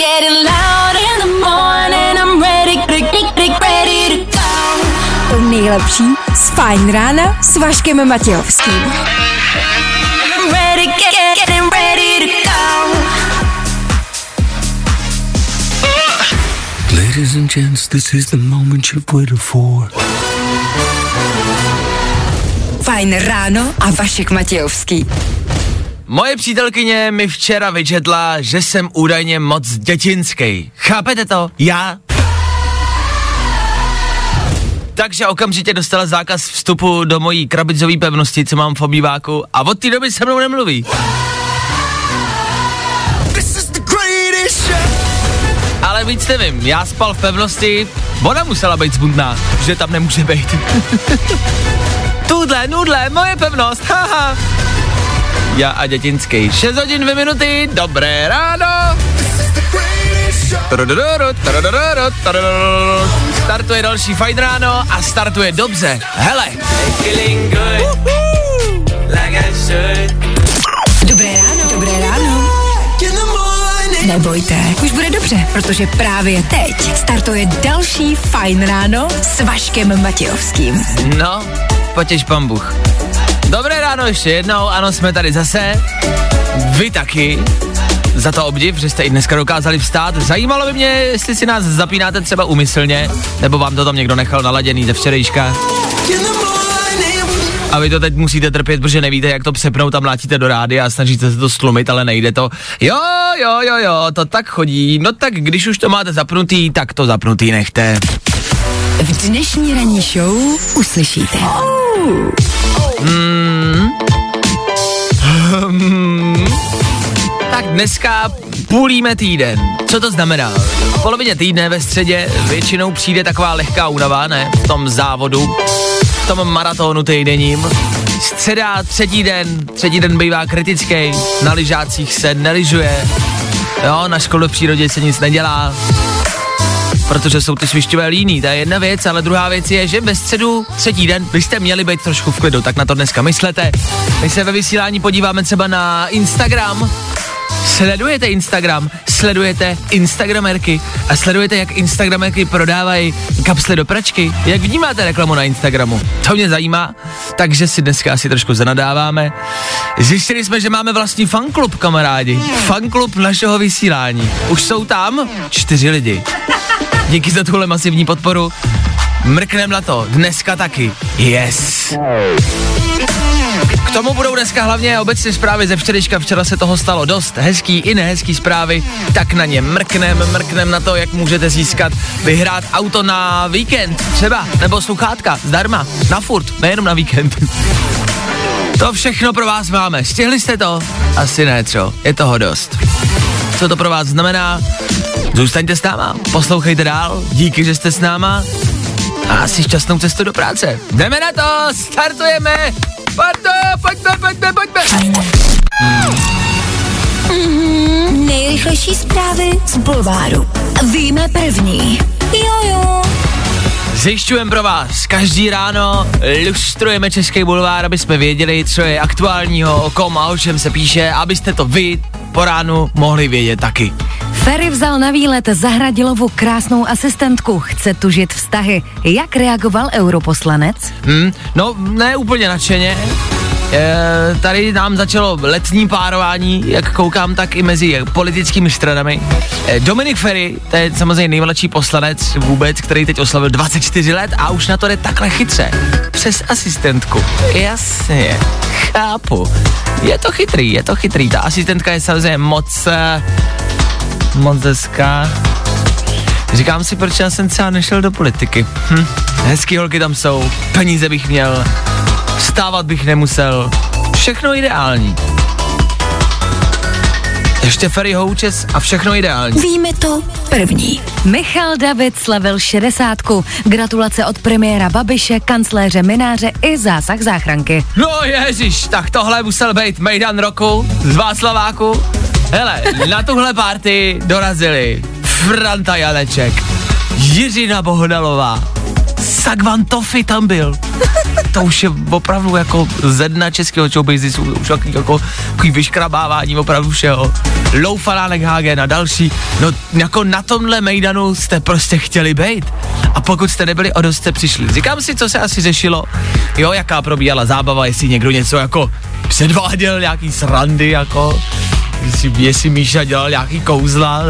Getting loud in the morning, I'm ready, ready to go. To nejlepší z Fajn rána s Vaškem Matějovským. Ready, getting ready to go. Ladies and gents, this is the moment you've waited for. Fajn ráno a Vašek Matějovský. Moje přítelkyně mi včera vyčetla, že jsem údajně moc dětinský. Chápete to? Já? Takže okamžitě dostala zákaz vstupu do mojí krabicové pevnosti, co mám v obýváku, a od té doby se mnou nemluví. Ale víc nevím, já spal v pevnosti, ona musela být smutná, že tam nemůže být. Tudle, nudle, moje pevnost, haha. Já a dětinský. 6 hodin, 2 minuty, dobré ráno. Startuje další Fajn ráno a startuje dobře. Hele. Dobré ráno, dobré ráno. Nebojte, už bude dobře, protože právě teď startuje další Fajn ráno s Vaškem Matějovským. No, potěš pan Bůh. Dobré ráno ještě jednou, ano, jsme tady zase, vy taky, za to obdiv, že jste i dneska dokázali vstát. Zajímalo by mě, jestli si nás zapínáte třeba úmyslně, nebo vám to tam někdo nechal naladěný ze včerejška. A vy to teď musíte trpět, protože nevíte, jak to přepnout, tam mlátíte do rádia a snažíte se to stlumit, ale nejde to. Jo, to tak chodí, no tak když už to máte zapnutý, tak to zapnutý nechte. V dnešní ranní show uslyšíte. Tak dneska půlíme týden. Co to znamená? V polovině týdne ve středě většinou přijde taková lehká únava, ne? V tom závodu, v tom maratonu týdenním. Středa, třetí den bývá kritický, na lyžácích se nelyžuje, jo, na škole v přírodě se nic nedělá, protože jsou ty svišťové líní, to je jedna věc, ale druhá věc je, že ve středu, třetí den, byste měli být trošku v klidu, tak na to dneska myslete. My se ve vysílání podíváme třeba na Instagram. Sledujete Instagram, sledujete Instagramerky a sledujete, jak Instagramerky prodávají kapsle do pračky. Jak vnímáte reklamu na Instagramu? To mě zajímá, takže si dneska asi trošku zanadáváme. Zjistili jsme, že máme vlastní fanklub, kamarádi. Fanklub našeho vysílání. Už jsou tam 4 lidi. Díky za tuhle masivní podporu. Mrknem na to, dneska taky. Yes! K tomu budou dneska hlavně obecně zprávy ze včerejška, včera se toho stalo dost, hezký i nehezký zprávy, tak na ně mrknem na to, jak můžete získat, vyhrát auto na víkend třeba, nebo sluchátka, zdarma, na furt, nejenom na víkend. To všechno pro vás máme, stihli jste to? Asi ne, co? Je toho dost. Co to pro vás znamená? Zůstaňte s náma, poslouchejte dál, díky, že jste s náma a asi šťastnou cestu do práce. Jdeme na to, startujeme! Pojďme! Nejrychlejší zprávy z bulváru. Víme první. Jojo. Zjišťujeme pro vás. Každý ráno lustrujeme český bulvár, aby jsme věděli, co je aktuálního, o kom a o čem se píše, abyste to vy po ránu mohli vědět taky. Feri vzal na výlet Zahradilovu krásnou asistentku. Chce tužit vztahy. Jak reagoval europoslanec? No, ne úplně nadšeně. Tady nám začalo letní párování, jak koukám, tak i mezi politickými stranami. Dominik Feri, to je samozřejmě nejmladší poslanec vůbec, který teď oslavil 24 let a už na to jde takhle chytře. Přes asistentku. Jasně, chápu. Je to chytrý. Ta asistentka je samozřejmě moc hezká. Říkám si, proč já jsem třeba nešel do politiky. Hezký holky tam jsou, peníze bych měl, vstávat bych nemusel, všechno ideální. Ještě Ferry Houčes a všechno ideální. Víme to první. Michal David slavil 60. Gratulace od premiéra Babiše, kancléře Mynáře i zásah záchranky. No ježiš, tak tohle musel být mejdan roku z Václaváku. Hele, na tuhle party dorazili Franta Janeček, Jiřina Bohdalová, Sagvan Tofi tam byl. To už je opravdu jako ze dna českého showbyznisu, už jako takový vyškrabávání opravdu všeho. Loufalánek Hagen a další. No jako na tomhle mejdanu jste prostě chtěli bejt. A pokud jste nebyli, o dost jste přišli. Říkám si, co se asi řešilo. Jo, jaká probíhala zábava, jestli někdo něco jako předváděl, nějaký srandy jako. Jestli Míša dělal nějaký kouzla,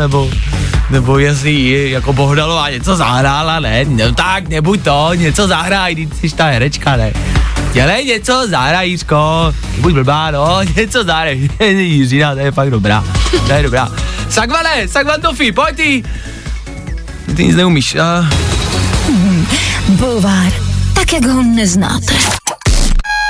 nebo jestli jako Bohdalová něco zahrála, ne, no tak nebuď to, něco zahraj, když jsi ta herečka, ne. Dělej něco, zahraj, Jiřko, buď blbá, no, něco zahraj, Jiřina, to je fakt dobrá, to je dobrá. Sagvane, Sagvan Tofi, pojď ty nic neumíš. Bulvár, tak jak ho neznáte.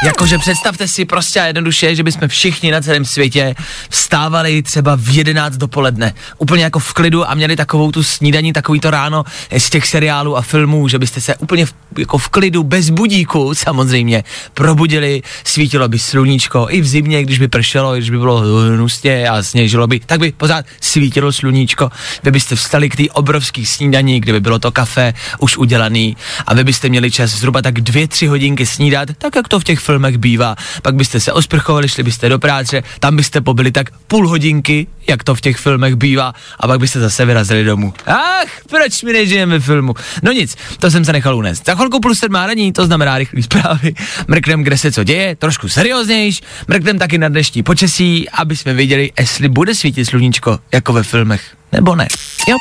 Jakože představte si prostě jednoduše, že bychom všichni na celém světě vstávali třeba v 11 dopoledne, úplně jako v klidu a měli takovou tu snídaní, takový to ráno z těch seriálů a filmů, že byste se úplně jako v klidu, bez budíku samozřejmě, probudili, svítilo by sluníčko, i v zimě, když by pršelo, když by bylo hnusně a sněžilo by, tak by pořád svítilo sluníčko, vy byste vstali k té obrovské snídaní, kde by bylo to kafe už udělaný a vy byste měli čas zhruba tak 2-3 hodinky snídat, tak jak to v těch filmech bývá, pak byste se osprchovali, šli byste do práce, tam byste pobyli tak půl hodinky, jak to v těch filmech bývá, a pak byste zase vyrazili domů. Ach, proč my nežijeme ve filmu? No nic, to jsem se nechal unést. Za chvilku +7 ranní, to znamená rychlý zprávy, mrknem, kde se co děje, trošku serióznější, mrknem taky na dnešní počasí, aby jsme viděli, jestli bude svítit sluníčko, jako ve filmech, nebo ne. Jo.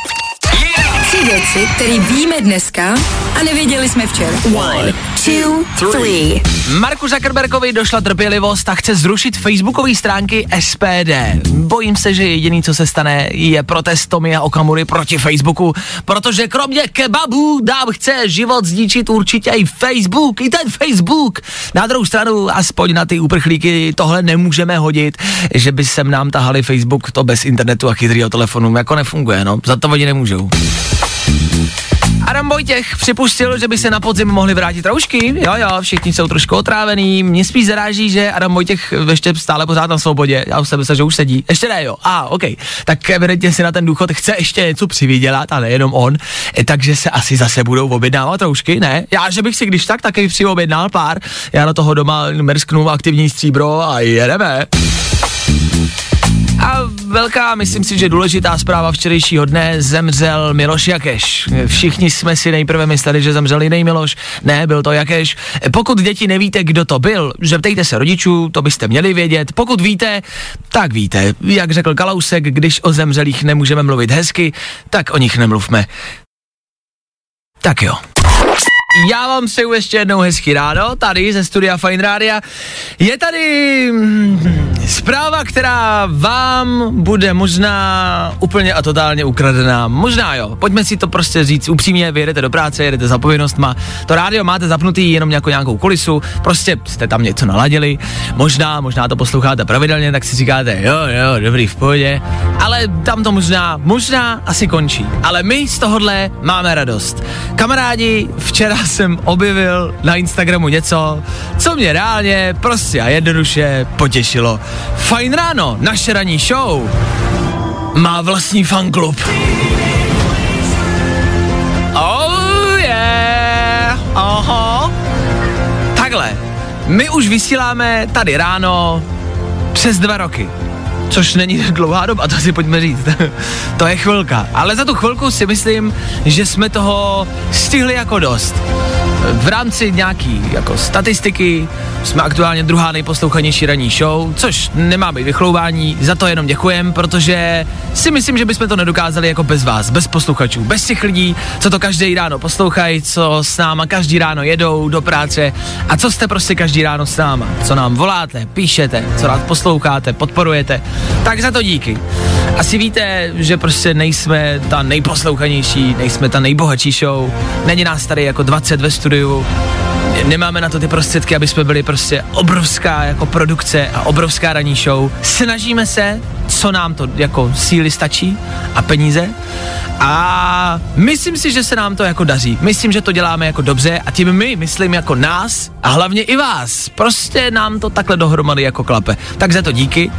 3 věci, které víme dneska a nevěděli jsme včera. 1, 2, 3. Marku Zakrberkovi došla trpělivost a chce zrušit facebookové stránky SPD. Bojím se, že jediný, co se stane, je protest Tomia Okamury proti Facebooku, protože kromě kebabů dám chce život zničit určitě i Facebook, i ten Facebook. Na druhou stranu, aspoň na ty uprchlíky tohle nemůžeme hodit, že by sem nám tahali Facebook, to bez internetu a chytrýho telefonu jako nefunguje, no, za to oni nemůžou. Adam Vojtěch připustil, že by se na podzim mohli vrátit roušky. Jo, všichni jsou trošku otrávený. Mě spíš zaráží, že Adam Vojtěch ještě stále pořád na svobodě. Já už jsem myslel, že už sedí. Ještě ne, jo. OK. Tak evidentně si na ten důchod chce ještě něco přivydělat, ale nejenom on. Takže se asi zase budou objednávat roušky, ne? Já, že bych si když tak taky přiobjednal pár. Já na toho doma mrsknu aktivní stříbro a jedeme. A velká, myslím si, že důležitá zpráva včerejšího dne, zemřel Miloš Jakeš. Všichni jsme si nejprve mysleli, že zemřel jiný Miloš, ne, byl to Jakeš. Pokud děti nevíte, kdo to byl, zeptejte se rodičů, to byste měli vědět. Pokud víte, tak víte. Jak řekl Kalousek, když o zemřelých nemůžeme mluvit hezky, tak o nich nemluvme. Tak jo. Já vám přeju ještě jednou hezký ráno, tady ze studia Fajn Rádia. Je tady zpráva, která vám bude možná úplně a totálně ukradená. Možná jo, pojďme si to prostě říct upřímně, vy jedete do práce, jedete za povinnostma, to rádio máte zapnutý jenom nějakou kulisu, prostě jste tam něco naladili, možná to posloucháte pravidelně, tak si říkáte jo, dobrý, v pohodě, ale tam to možná asi končí. Ale my z tohohle máme radost. Kamarádi, včera jsem objevil na Instagramu něco, co mě reálně prostě a jednoduše potěšilo. Fajn ráno, naše ranní show má vlastní fanklub. Oh yeah, aha. Takhle, my už vysíláme tady ráno přes 2 roky. Což není tak dlouhá doba, to si pojďme říct. To je chvilka. Ale za tu chvilku si myslím, že jsme toho stihli jako dost. V rámci nějaký jako statistiky jsme aktuálně 2. nejposlouchanější ranní show, což nemá být vychloubání, za to jenom děkujem, protože si myslím, že bychom to nedokázali jako bez vás, bez posluchačů, bez těch lidí, co to každý ráno poslouchají, co s náma každý ráno jedou do práce a co jste prostě každý ráno s náma, co nám voláte, píšete, co rád posloucháte, podporujete, tak za to díky. Asi víte, že prostě nejsme ta nejposlouchanější, nejsme ta nejbohatší show, není nás tady jako 20 ve studiu, nemáme na to ty prostředky, aby jsme byli prostě obrovská jako produkce a obrovská ranní show. Snažíme se co nám to jako síly stačí a peníze. A myslím si, že se nám to jako daří. Myslím, že to děláme jako dobře a tím myslím jako nás a hlavně i vás. Prostě nám to takhle dohromady jako klape. Tak za to díky.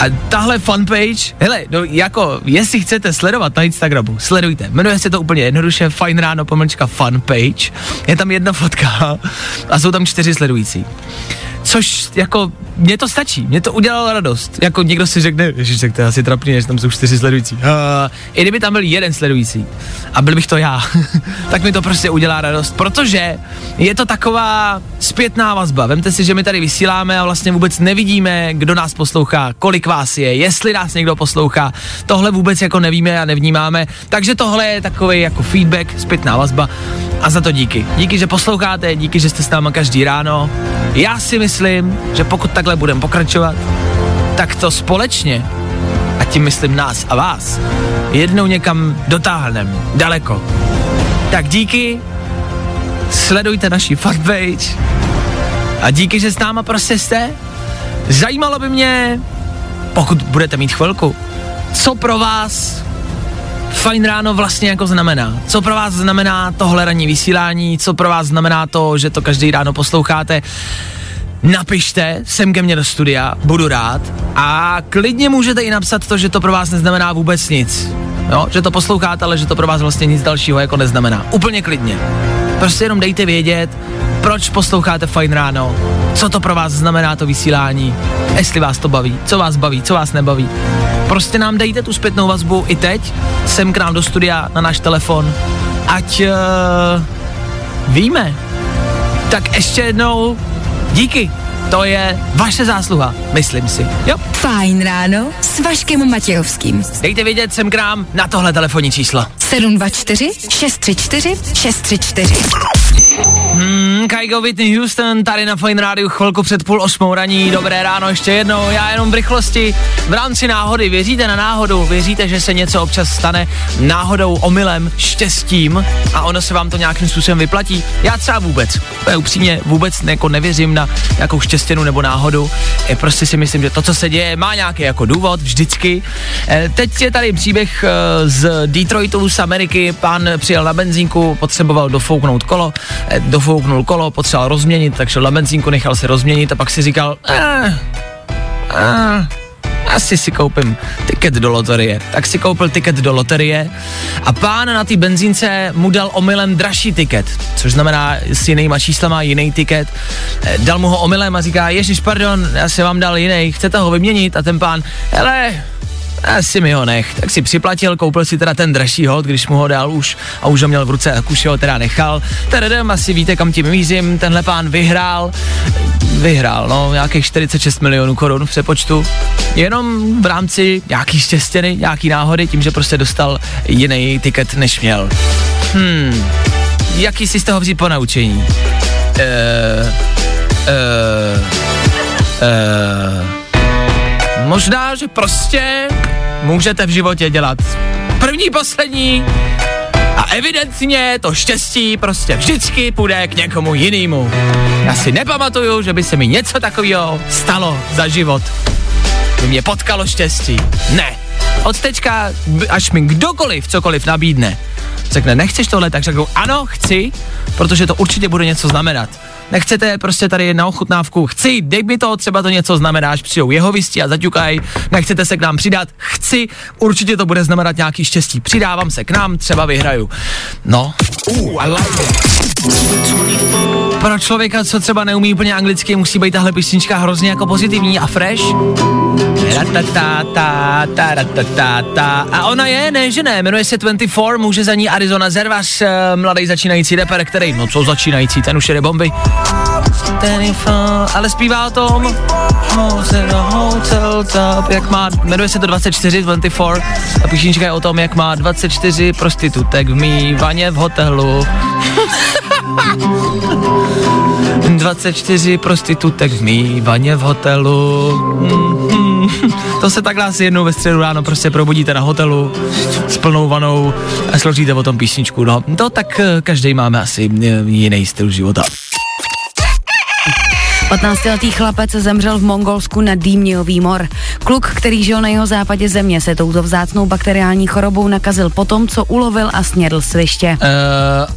A tahle fanpage, hele, no, jako jestli chcete sledovat na Instagramu, sledujte. Jmenuje se to úplně jednoduše Fajn Ráno _ fanpage. Je tam jedna fotka a jsou tam 4 sledující. Což jako, mně to stačí, mně to udělalo radost. Jako někdo si řekne, ježiš, tak to je asi trapný, že tam jsou 4 sledující. I kdyby tam byl 1 sledující a byl bych to já, tak mi to prostě udělá radost, protože je to taková zpětná vazba. Vemte si, že my tady vysíláme a vlastně vůbec nevidíme, kdo nás poslouchá, kolik vás je, jestli nás někdo poslouchá. Tohle vůbec jako nevíme a nevnímáme, takže tohle je takový jako feedback, zpětná vazba a za to díky. Díky, že posloucháte, díky, že jste s náma každý ráno. Já si myslím, že pokud takhle budeme pokračovat, tak to společně, a tím myslím nás a vás, jednou někam dotáhneme daleko. Tak díky, sledujte naši fanpage a díky, že s náma prostě jste. Zajímalo by mě, pokud budete mít chvilku, co pro vás Fajn ráno vlastně jako znamená. Co pro vás znamená tohle ranní vysílání, co pro vás znamená to, že to každý ráno posloucháte. Napište sem ke mně do studia, budu rád. A klidně můžete i napsat to, že to pro vás neznamená vůbec nic. No, že to posloucháte, ale že to pro vás vlastně nic dalšího jako neznamená. Úplně klidně. Prostě jenom dejte vědět, proč posloucháte Fajn ráno, co to pro vás znamená to vysílání, jestli vás to baví, co vás nebaví. Prostě nám dejte tu zpětnou vazbu i teď, sem k nám do studia na náš telefon, ať víme. Tak ještě jednou díky, to je vaše zásluha, myslím si, jo? Fajn ráno s Vaškem Matějovským. Dejte vědět sem k nám na tohle telefonní číslo. 724 634 634. Kygo Whitney Houston, tady na Fajn rádiu chvilku před 7:30 raní. Dobré ráno ještě jednou, já jenom v rychlosti. V rámci náhody, věříte na náhodu? Věříte, že se něco občas stane náhodou, omylem, štěstím a ono se vám to nějakým způsobem vyplatí? Já třeba vůbec, upřímně vůbec jako nevěřím na nějakou štěstěnu nebo náhodu. Prostě si myslím, že to, co se děje, má nějaký jako důvod vždycky. Teď je tady příběh z Detroitu z Ameriky. Pán přijel na benzínku, potřeboval dofouknout kolo, dofouknul kolo, potřeboval rozměnit, tak šel na benzínku, nechal se rozměnit a pak si říkal asi si koupím tiket do loterie. Tak si koupil tiket do loterie a pán na té benzínce mu dal omylem dražší tiket, což znamená s jinýma číslama jiný tiket. Dal mu ho omylem a říká, ježiš, pardon, já se vám dal jiný, chcete ho vyměnit? A ten pán, hele, asi mi ho nech. Tak si připlatil, koupil si teda ten dražší hod, když mu ho dal už a už ho měl v ruce, tak už ho teda nechal. Tadadam, asi víte, kam tím mířím, tenhle pán vyhrál, no, nějakých 46 milionů korun v přepočtu, jenom v rámci nějaký štěstěny, nějaký náhody, tím, že prostě dostal jiný tiket, než měl. Jaký si z toho vzít po naučení? Možná, že prostě můžete v životě dělat první, poslední a evidentně to štěstí prostě vždycky půjde k někomu jinému. Já si nepamatuju, že by se mi něco takového stalo za život. By mě potkalo štěstí. Ne. Od teďka, až mi kdokoliv cokoliv nabídne, řekne, nechceš tohle, tak řeknu, ano, chci, protože to určitě bude něco znamenat. Nechcete prostě tady na ochutnávku, chci, dej mi to, třeba to něco znamená, až přijou jehovisti a zaťukaj, nechcete se k nám přidat, chci, určitě to bude znamenat nějaký štěstí, přidávám se k nám, třeba vyhraju. No. I like it. Pro člověka, co třeba neumí úplně anglicky, musí být tahle písnička hrozně jako pozitivní a fresh. A ona je, ne, že ne, jmenuje se 24, může za ní Arizona Zervas, mladý začínající rapper, který, no co začínající, ten už jede bomby. Ale zpívá o tom, jak má, jmenuje se to 24, a písnička je o tom, jak má 24 prostitutek v mývaně v hotelu. 24 prostitutek v mývaně v hotelu. To se takhle asi jednou ve středu ráno prostě probudíte na hotelu s plnou vanou a složíte o tom písničku. No, to tak každý máme asi jiný styl života. 15letý chlapec zemřel v Mongolsku na dýmnějový mor. Kluk, který žil na jeho západě země, se touto vzácnou bakteriální chorobou nakazil po tom, co ulovil a snědl sviště.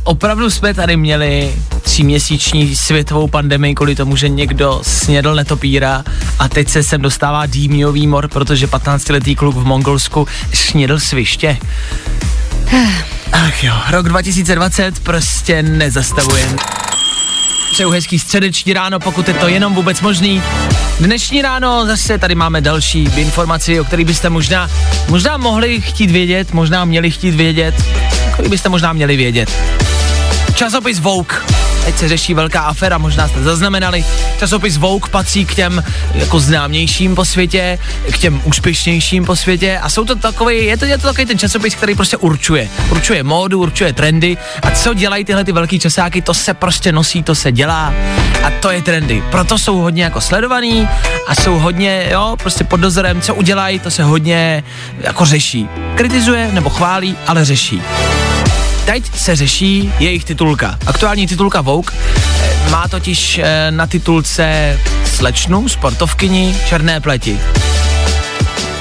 Opravdu jsme tady měli 3měsíční světovou pandemii kvůli tomu, že někdo snědl netopíra, a teď se sem dostává dýmňový mor, protože 15letý kluk v Mongolsku snědl sviště. Ach jo, rok 2020 prostě nezastavujem. Přeju hezký středeční ráno, pokud je to jenom vůbec možný. Dnešní ráno zase tady máme další informaci, o které byste možná mohli chtít vědět, možná měli chtít vědět, který byste možná měli vědět. Časopis Vogue. Teď se řeší velká aféra, možná jste zaznamenali. Časopis Vogue patří k těm jako známějším po světě, k těm úspěšnějším po světě, a jsou to takový, je to takový ten časopis, který prostě určuje módu, určuje trendy, a co dělají tyhle ty velký časáky, to se prostě nosí, to se dělá a to je trendy. Proto jsou hodně jako sledovaný a jsou hodně, prostě pod dozorem, co udělají, to se hodně jako řeší. Kritizuje nebo chválí, ale řeší. Teď se řeší jejich titulka. Aktuální titulka Vogue má totiž na titulce slečnu, sportovkyni, černé pleti.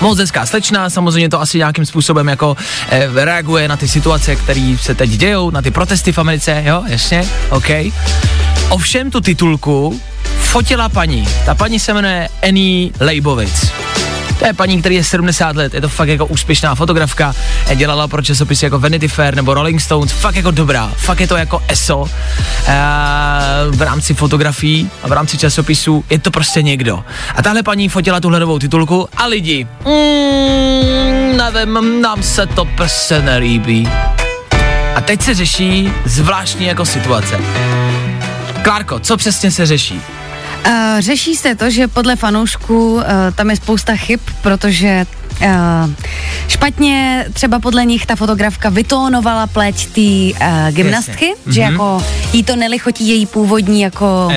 Moc hezká slečna, samozřejmě to asi nějakým způsobem jako reaguje na ty situace, které se teď dějou, na ty protesty v Americe, jo, jasně, OK. Ovšem tu titulku fotila paní. Ta paní se jmenuje Annie Leibovitz. To je paní, který je 70 let, je to fakt jako úspěšná fotografka, dělala pro časopisy jako Vanity Fair nebo Rolling Stone, fakt jako dobrá, fakt je to jako eso. V rámci fotografií a v rámci časopisů je to prostě někdo. A tahle paní fotila tuhle novou titulku a lidi, nevím, nám se to prostě nelíbí. A teď se řeší zvláštní jako situace. Klárko, co přesně se řeší? Řeší se to, že podle fanoušků tam je spousta chyb, protože špatně třeba podle nich ta fotografka vytónovala pleť té gymnastky, že jako jí to nelichotí její původní jako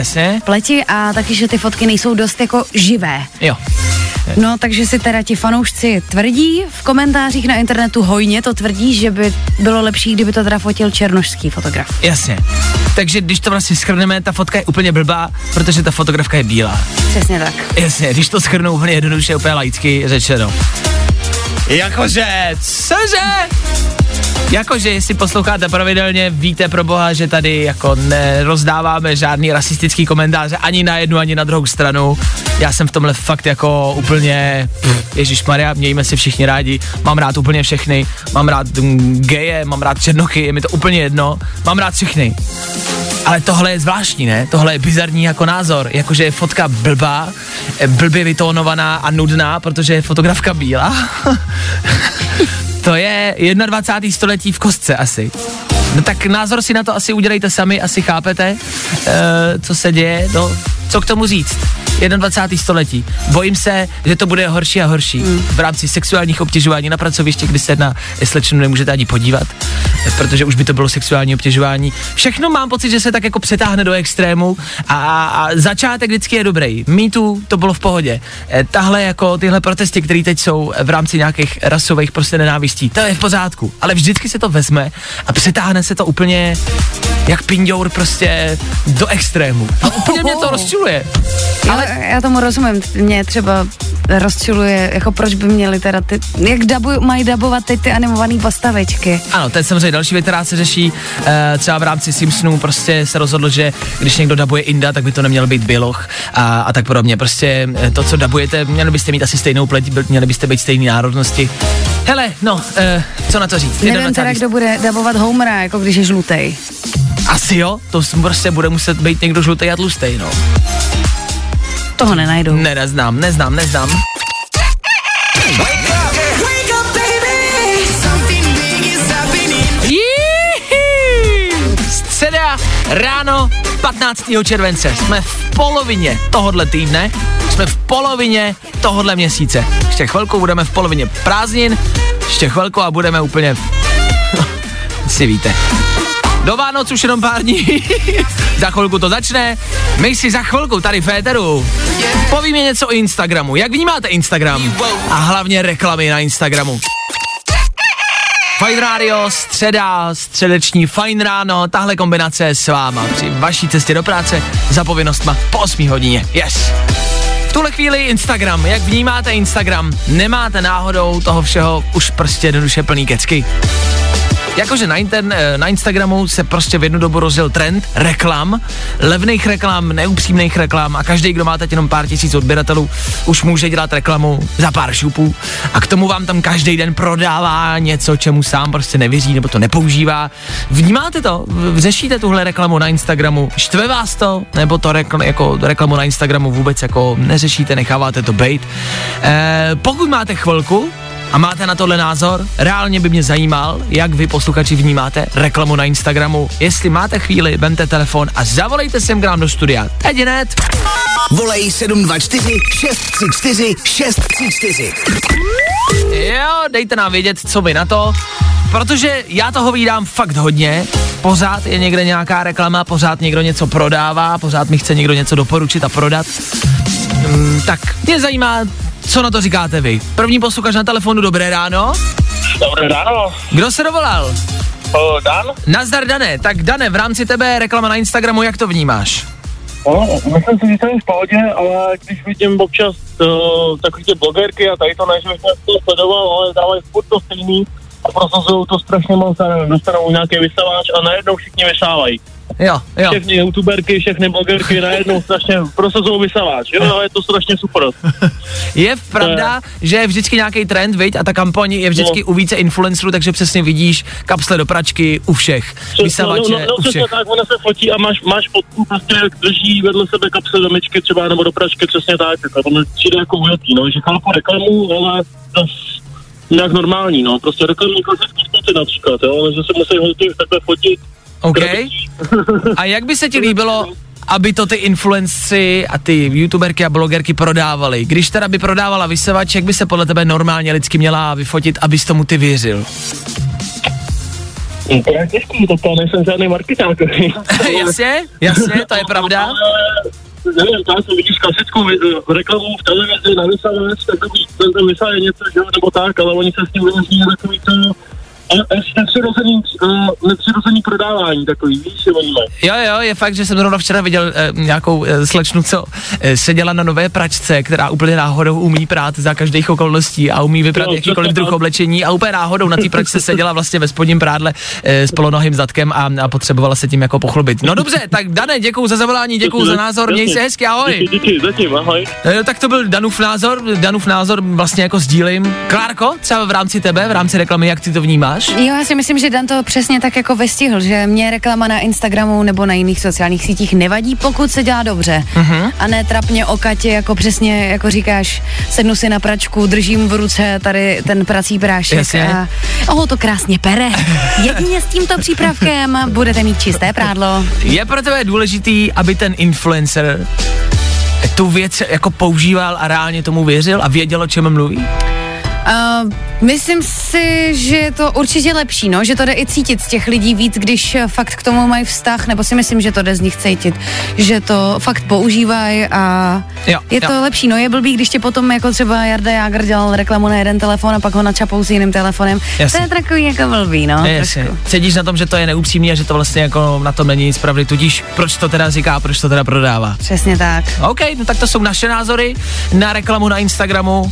pleti, a taky, že ty fotky nejsou dost jako živé. Jo. No, takže si teda ti fanoušci tvrdí, v komentářích na internetu hojně to tvrdí, že by bylo lepší, kdyby to teda fotil černošský fotograf. Jasně. Takže když to vlastně shrneme, ta fotka je úplně blbá, protože ta fotografka je bílá. Přesně tak. Jasně, když to shrnou úplně jednoduše, úplně laicky řečeno. Jakože, cože? Jakože, jestli posloucháte pravidelně, víte pro boha, že tady jako nerozdáváme žádný rasistický komentáře ani na jednu, ani na druhou stranu. Já jsem v tomhle fakt jako úplně, ježišmarja, mějme si všichni rádi, mám rád úplně všechny, mám rád geje, mám rád černochy, je mi to úplně jedno, mám rád všechny. Ale tohle je zvláštní, ne? Tohle je bizarní jako názor, jakože je fotka blbá, blbě vytónovaná a nudná, protože je fotografka bílá. To je 21. století v kostce asi. No tak názor si na to asi udělejte sami, asi chápete, co se děje, no, co k tomu říct. 21. století. Bojím se, že to bude horší a horší. V rámci sexuálních obtěžování na pracovišti, kdy se na slečnu nemůžete ani podívat, protože už by to bylo sexuální obtěžování. Všechno mám pocit, že se tak jako přetáhne do extrému, a začátek vždycky je dobrý. Me Too, to bylo v pohodě. Tahle jako tyhle protesty, které teď jsou v rámci nějakých rasových prostě nenávistí, to je v pořádku, ale vždycky se to vezme a přetáhne se to úplně jak pindour prostě do extrému. A úplně mě to rozčiluje. Ale já tomu rozumím, mě třeba rozčiluje, jako proč by měli teda ty, jak mají dabovat teď ty animované postavečky. Ano, to je samozřejmě další věc, která se řeší, třeba v rámci Simpsonů prostě se rozhodlo, že když někdo dabuje Inda, tak by to neměl být Biloch a tak podobně. Prostě to, co dabujete, měli byste mít asi stejnou pleť, měli byste být stejné národnosti. Hele, no, co na to říct? Nevím teda, kdo bude dabovat Homera, jako když je žlutej. Asi jo, to prostě bude muset být někdo žlutej a tlustej, no. Toho nenajdu. Neznám. Středa, ráno 15. července. Jsme v polovině tohodle týdne, jsme v polovině tohodle měsíce. Ještě chvilku budeme v polovině prázdnin, ještě chvilku a budeme úplně... si víte. Do Vánoc už jenom pár dní, za chvilku to začne, my si za chvilku tady v éteru povíme něco o Instagramu, jak vnímáte Instagram a hlavně reklamy na Instagramu. Fajn Rádio, středa, středeční Fajn Ráno, tahle kombinace s váma při vaší cestě do práce za povinnostma po 8 hodině, yes. V tuhle chvíli Instagram. Jak vnímáte Instagram? Nemáte náhodou toho všeho už prostě do duše plný kecky? Jakože na Instagramu se prostě v jednu dobu rozjel trend reklam, levných reklam, neupřímných reklam a každý, kdo má teď jenom pár tisíc odběratelů, už může dělat reklamu za pár šupů a k tomu vám tam každý den prodává něco, čemu sám prostě nevěří nebo to nepoužívá. Vnímáte to? Řešíte tuhle reklamu na Instagramu? Štve vás to? Nebo to reklamu na Instagramu vůbec jako neřešíte, necháváte to bejt? Pokud máte chvilku a máte na tohle názor, reálně by mě zajímal, jak vy posluchači vnímáte reklamu na Instagramu. Jestli máte chvíli, vemte telefon a zavolejte sem k nám do studia. Teď hned. Volej 724 634 634. Jo, dejte nám vědět, co vy na to, protože já toho vídám fakt hodně. Pořád je někde nějaká reklama, pořád někdo něco prodává, pořád mi chce někdo něco doporučit a prodat. Tak mě zajímá, co na to říkáte vy? První posluchač na telefonu, dobré ráno. Dobré ráno. Kdo se dovolal? Dan. Nazdar, Dane. Tak Dane, v rámci tebe reklama na Instagramu, jak to vnímáš? No, myslím si, že jsem v pohodě, ale když vidím občas takový ty blogerky a tady to ne, že bych to sledoval, ale dávají furt to stejný a prosazují to strašně moc, dostanou nějaký vysávač a najednou všichni vysávají. Jo, jo. Všechny youtuberky, všechny blogerky najednou strašně prosazují vysávač, jo, je to strašně super. Je pravda, že je vždycky nějaký trend, viď, a ta kampaň je vždycky u více influencerů, takže přesně vidíš kapsle do pračky u všech, vysavače u všech. Tak, ona se fotí a máš fotku, prostě jak drží vedle sebe kapsle do myčky třeba nebo do pračky, přesně tak, a to mi přijde jako ujetý, no, že chápu reklamu, ale nějak normální, no, prostě reklamní klasický foty například, jo, ale že se musí hodně takhle fotit. OK. A jak by se ti líbilo, aby to ty influenci a ty youtuberky a blogerky prodávali? Když teda by prodávala vysavač, jak by se podle tebe normálně lidsky měla vyfotit, abys tomu ty věřil? To je těžký, to nejsem žádný marketák. Jasně, to je pravda. Nevím, tam se vidíš klasickou reklamu v televizi na vysavač, takový, ten vysáje něco, nebo tak, ale oni se s tím vyměří takový to... nepřirozený prodávání takový, víš, že oni mají. Jo, je fakt, že jsem zrovna včera viděl nějakou slečnu, co seděla na nové pračce, která úplně náhodou umí prát za každých okolností a umí vyprat jakýkoliv druh oblečení a úplně náhodou na té pračce seděla vlastně ve spodním prádle s polonohým zadkem a potřebovala se tím jako pochlubit. No dobře, tak Dane, děkuju za zavolání, děkuju za názor, měj se hezky, ahoj. Díky, zatím, ahoj. Tak to byl Danův názor vlastně jako sdílím. Klárko, třeba v rámci tebe, v rámci reklamy, jak ty to vnímáš? Jo, já si myslím, že Dan to přesně tak jako vystihl, že mě reklama na Instagramu nebo na jiných sociálních sítích nevadí, pokud se dělá dobře. Uh-huh. A ne trapně o Katě, jako přesně, jako říkáš, sednu si na pračku, držím v ruce tady ten prací prášek. Jasně. A to krásně pere. Jedině s tímto přípravkem budete mít čisté prádlo. Je pro tebe důležitý, aby ten influencer tu věc jako používal a reálně tomu věřil a věděl, o čem mluví? Myslím si, že je to určitě lepší, no, že to jde i cítit z těch lidí víc, když fakt k tomu mají vztah, nebo si myslím, že to jde z nich cítit, že to fakt používají a jo. To lepší, no, je blbý, když tě potom jako třeba Jarda Jágr dělal reklamu na jeden telefon a pak ho načapou s jiným telefonem. Jasně. To je takový jako blbý, no. Cítíš na tom, že to je neupřímný a že to vlastně jako na tom není nic pravdy, tudíž proč to teda říká, proč to teda prodává. Přesně tak. OK, no tak to jsou naše názory na reklamu na Instagramu.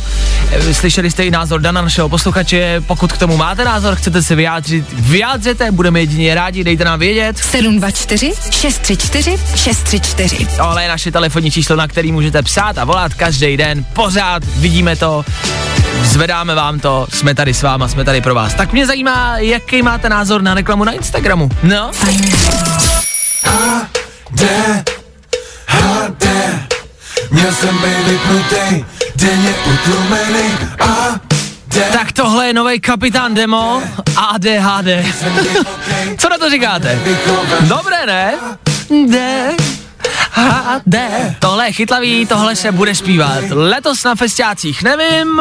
Slyšeli jste i názor Dana, našeho posluchače. Pokud k tomu máte názor, chcete se vyjádřit, vyjádřete, budeme jedině rádi, dejte nám vědět. 724 634 634. Tohle je naše telefonní číslo, na který můžete psát a volat každý den. Pořád vidíme to, zvedáme vám to, jsme tady s váma, jsme tady pro vás. Tak mě zajímá, jaký máte názor na reklamu na Instagramu. No? HD, měl jsem být vypnutý, denně utlumený a... Tak tohle je nový Kapitán Demo ADHD. Co na to říkáte? Dobré, ne? ADHD. Tohle je chytlavý, tohle se bude zpívat. Letos na festiácích, nevím,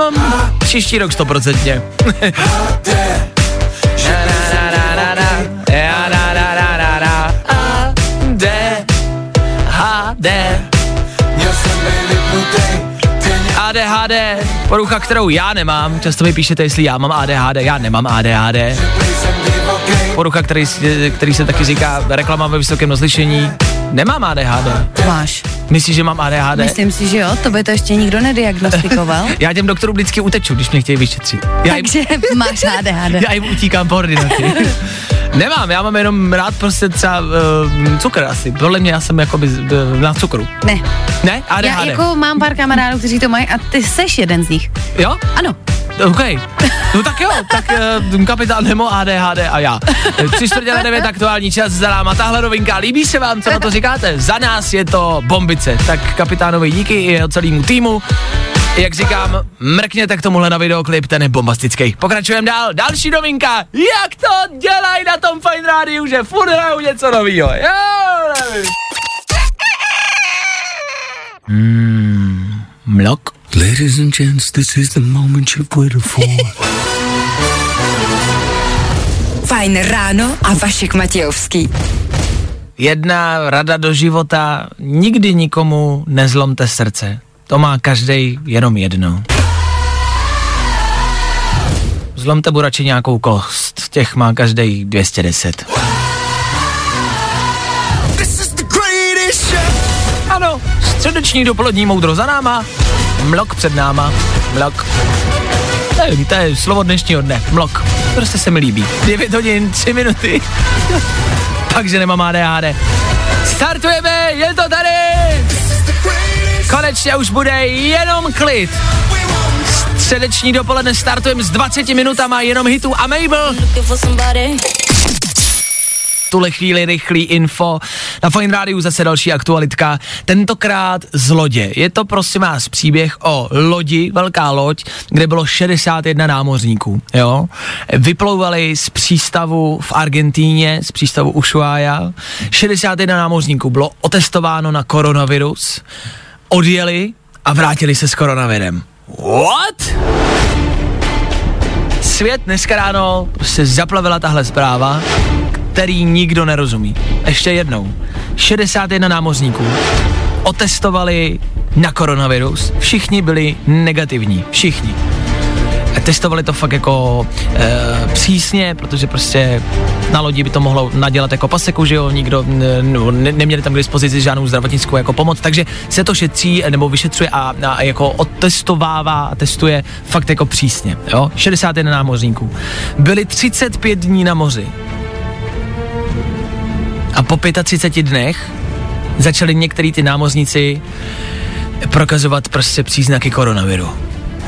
příští rok 100%. ADHD, porucha, kterou já nemám. Často mi píšete, jestli já mám ADHD. Já nemám ADHD. porucha, který se taky říká reklama ve vysokém rozlišení. Nemám ADHD. Máš. Myslíš, že mám ADHD? Myslím si, že jo, to by to ještě nikdo nediagnostikoval. Já těm doktorům vždycky uteču, když mě chtějí vyšetřit. Takže máš ADHD. Já jim utíkám po ordinaci. Nemám, já mám jenom rád prostě třeba cukr asi. Podle mě já jsem jakoby na cukru. Ne. Ne? ADHD. Já jako mám pár kamarádů, kteří to mají a ty seš jeden z nich. Jo? Ano. OK. No tak jo, tak kapitán Nemo, ADHD a já. 8:45 aktuální čas za náma. Tahle novinka, líbí se vám, co na to říkáte? Za nás je to bombice. Tak kapitánovi díky i jeho celému týmu. Jak říkám, mrkněte k tomuhle na videoklip, ten je bombastický. Pokračujeme dál, další novinka. Jak to dělají na tom Fajn Rádiu, že furt hrajou něco novýho. Mlok. Ladies and gents, this is the moment you've waited for. Fajn ráno a Vašek Matějovský. Jedna rada do života, nikdy nikomu nezlomte srdce. To má každej jenom jedno. Zlomte mu radši nějakou kost, těch má každej 210. Ano, středeční dopolední moudro za náma. Mlok před náma, mlok. Nevím, to je slovo dnešního dne, mlok. Prostě se mi líbí. 9:03. Takže nemám ADHD. Startujeme, je to tady! Konečně už bude jenom klid. Středeční dopoledne startujeme s 20 minutama jenom hitů a Mabel. Tuhle chvíli rychlý info. Na Fajn Rádiu zase další aktualitka. Tentokrát z lodě. Je to prosím vás příběh o lodi, velká loď, kde bylo 61 námořníků. Jo? Vyplouvali z přístavu v Argentíně, z přístavu Ushuaia. 61 námořníků bylo otestováno na koronavirus, odjeli a vrátili se s koronavirem. What? Svět dneska ráno se zaplavila tahle zpráva, který nikdo nerozumí. Ještě jednou. 61 námořníků otestovali na koronavirus. Všichni byli negativní. Všichni. A testovali to fakt jako přísně, protože prostě na lodi by to mohlo nadělat jako paseku, že jo, nikdo neměli tam k dispozici žádnou zdravotnickou jako pomoc, takže se to šetří nebo vyšetřuje a jako otestovává a testuje fakt jako přísně, jo. 61 námořníků. Byli 35 dní na moři. A po 35 dnech začali některý ty námořníci prokazovat prostě příznaky koronaviru.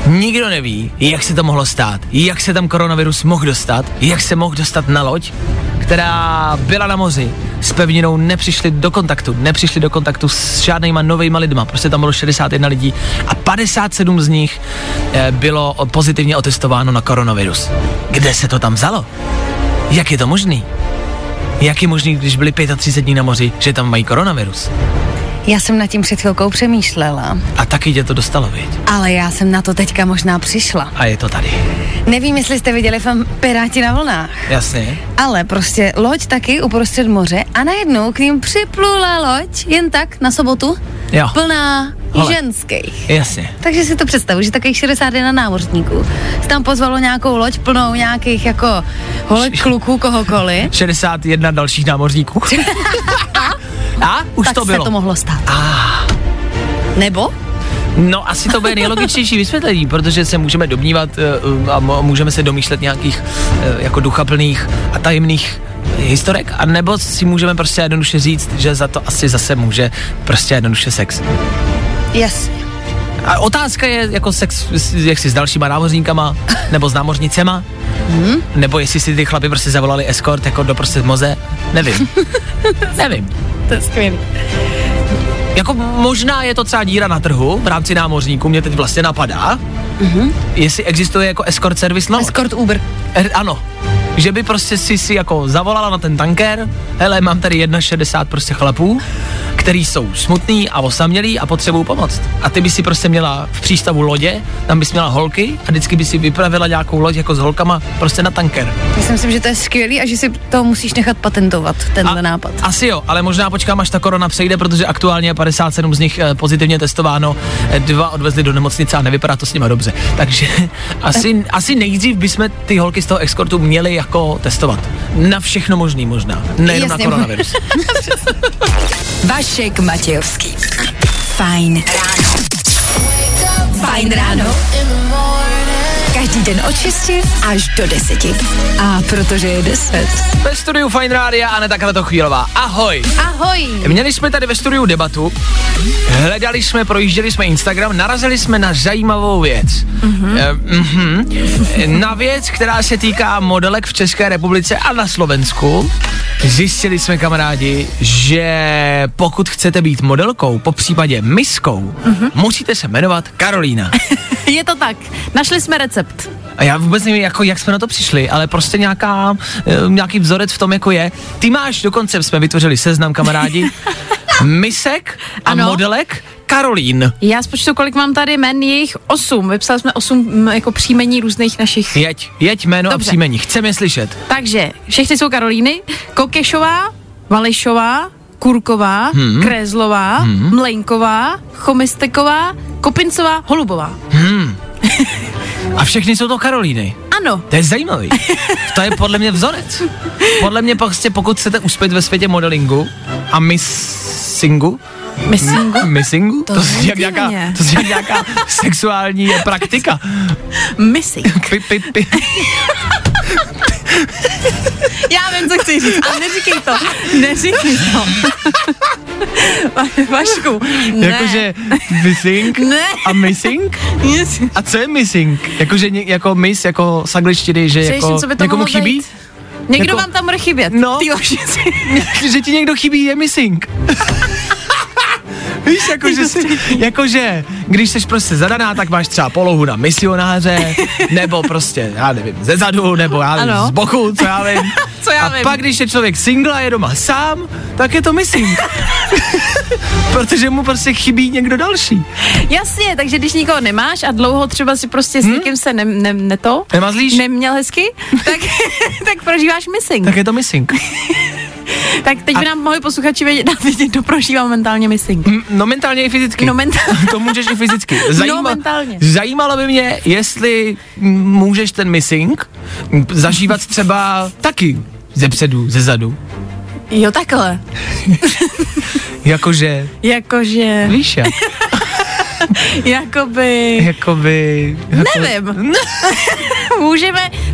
Nikdo neví, jak se to mohlo stát, jak se tam koronavirus mohl dostat, jak se mohl dostat na loď, která byla na moři. S pevninou nepřišli do kontaktu s žádnýma novejma lidma. Prostě tam bylo 61 lidí a 57 z nich bylo pozitivně otestováno na koronavirus. Kde se to tam vzalo? Jak je to možný? Jak je možný, když byli 35 dní na moři, že tam mají koronavirus? Já jsem nad tím před chvilkou přemýšlela. A taky tě to dostalo, viď? Ale já jsem na to teďka možná přišla. A je to tady. Nevím, jestli jste viděli film Piráti na vlnách. Jasně. Ale prostě loď taky uprostřed moře a najednou k ním připlula loď jen tak na sobotu. Jo. Plná ženských. Jasně. Takže si to představu, že takových 61 námořníků se tam pozvalo nějakou loď plnou nějakých jako holek, kluků, kohokoliv. 61 dalších námořníků. A už tak to bylo. Tak se to mohlo stát. Nebo? No asi to bude nejlogičtější vysvětlení, protože se můžeme domnívat a můžeme se domýšlet nějakých jako duchaplných a tajemných historek, a nebo si můžeme prostě jednoduše říct, že za to asi zase může prostě jednoduše sex. Jasně. A otázka je jako sex jaksi s dalšíma námořníkama, nebo s námořnicema, nebo jestli si ty chlapi prostě zavolali eskort jako do prostě moře, nevím. Nevím. To je skvělý. Jako možná je to celá díra na trhu v rámci námořníků, mě teď vlastně napadá, jestli existuje jako escort servis loď. Escort Uber. Ano. Že by prostě si jako zavolala na ten tanker, hele, mám tady 1,60 prostě chlapů, který jsou smutný a osamělý a potřebují pomoc. A ty by si prostě měla v přístavu lodě, tam bys měla holky a vždycky by si vypravila nějakou loď jako s holkama prostě na tanker. Já si myslím, že to je skvělý a že si to musíš nechat patentovat, tenhle nápad. Asi jo, ale možná počkám, až ta korona přejde, protože aktuálně je 57 z nich pozitivně testováno, 2 odvezli do nemocnice a nevypadá to s nima dobře. Takže asi nejdřív bychom ty holky z toho eskortu měli jako testovat. Na všechno možný možná, nejenom na koronavirus. Vašek Matějovský. Fajn ráno. Fajn ráno. Každý den od 6 až do 10. A protože je 10. Ve studiu Fajn Rádia Aneta Kochvílová. Ahoj. Ahoj. Měli jsme tady ve studiu debatu, hledali jsme, projížděli jsme Instagram, narazili jsme na zajímavou věc. Na věc, která se týká modelek v České republice a na Slovensku. Zjistili jsme, kamarádi, že pokud chcete být modelkou, po případě miskou, musíte se jmenovat Karolína. Je to tak. Našli jsme recept. A já vůbec nevím, jako, jak jsme na to přišli, ale prostě nějaký vzorec v tom, jako je. Ty máš, dokonce jsme vytvořili seznam, kamarádi, misek a modelek Karolín. Já spočtu, kolik mám tady jmen, je jich 8. Vypsali jsme 8 jako příjmení různých našich. Jeď jméno. Dobře. A příjmení, chceme je slyšet. Takže všechny jsou Karolíny. Kokešová, Valešová, Kurková, Krezlová, Mlejková, Chomisteková, Kopincová, Holubová. A všechny jsou to Karolíny. Ano. To je zajímavý. To je podle mě vzorec. Podle mě prostě pokud chcete uspět ve světě modelingu a missingu, Missingu? To je nějaká sexuální praktika. Missing. Já vím, co chci říct, ale neříkej to. Vašku, ne. Jakože missing a missing? A co je missing? Jakože jako miss, jako z angličtiny, že jako někomu chybí? Zajít? Někdo vám tam bude chybět. No, že ti někdo chybí, je missing. Víš, jakože, když jsi prostě zadaná, tak máš třeba polohu na misionáře, nebo prostě, já nevím, ze zadu, nebo já nevím, z boku, co já vím. A pak, když je člověk single a je doma sám, tak je to missing. Protože mu prostě chybí někdo další. Jasně, takže když nikoho nemáš a dlouho třeba si prostě s někým se nemazlíš? Neměl hezky, tak prožíváš missing. Tak je to missing. Tak teď by nám mohli posluchači vědět, kdo prožívá mentálně missing. No mentálně i fyzicky. No mentálně. To můžeš i fyzicky. Zajímalo by mě, jestli můžeš ten missing zažívat třeba taky ze předu, ze zadu. Jo, takhle. Jakože. Víš jak? Jakoby. Nevím.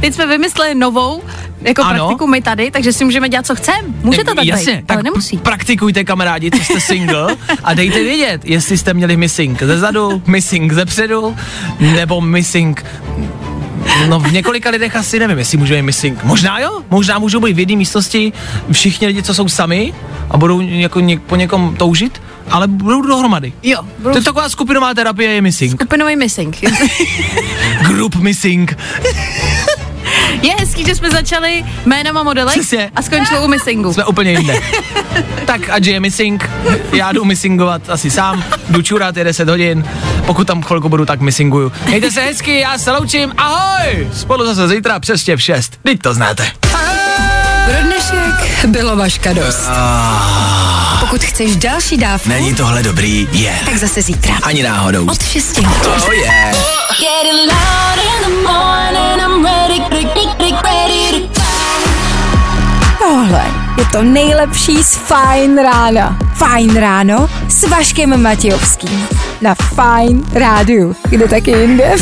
Teď jsme vymysleli novou jako praktiku my tady, takže si můžeme dělat, co chceme. Může to tak být, ale nemusí. Praktikujte, kamarádi, co jste single a dejte vědět, jestli jste měli missing ze zadu, missing ze předu, nebo missing... No v několika lidech asi nevím, jestli můžeme missing. Možná jo, možná můžou být v jedné místnosti všichni lidi, co jsou sami a budou jako po někom toužit, ale budou dohromady. Jo. Budou... To je taková skupinová terapie, je missing. Skupinový missing. Group missing. Je hezký, že jsme začali jménama modelek a skončilo u missingu. Jsme úplně jinde. Tak ať je missing, já jdu missingovat asi sám, jdu čurat, je 10 hodin, pokud tam chvilku budu, tak missinguju. Mějte se hezky, já se loučím, ahoj! Spolu zase zítra přesně v 6, teď to znáte. Pro dnešek bylo Vaška dost. Pokud chceš další dávku, není tohle dobrý, je. Tak zase zítra. Ani náhodou. Od 6. To je. Tohle je to nejlepší z Fajn rána. Fajn ráno s Vaškem Matějovským. Na Fajn rádiu. Kde taky jinde?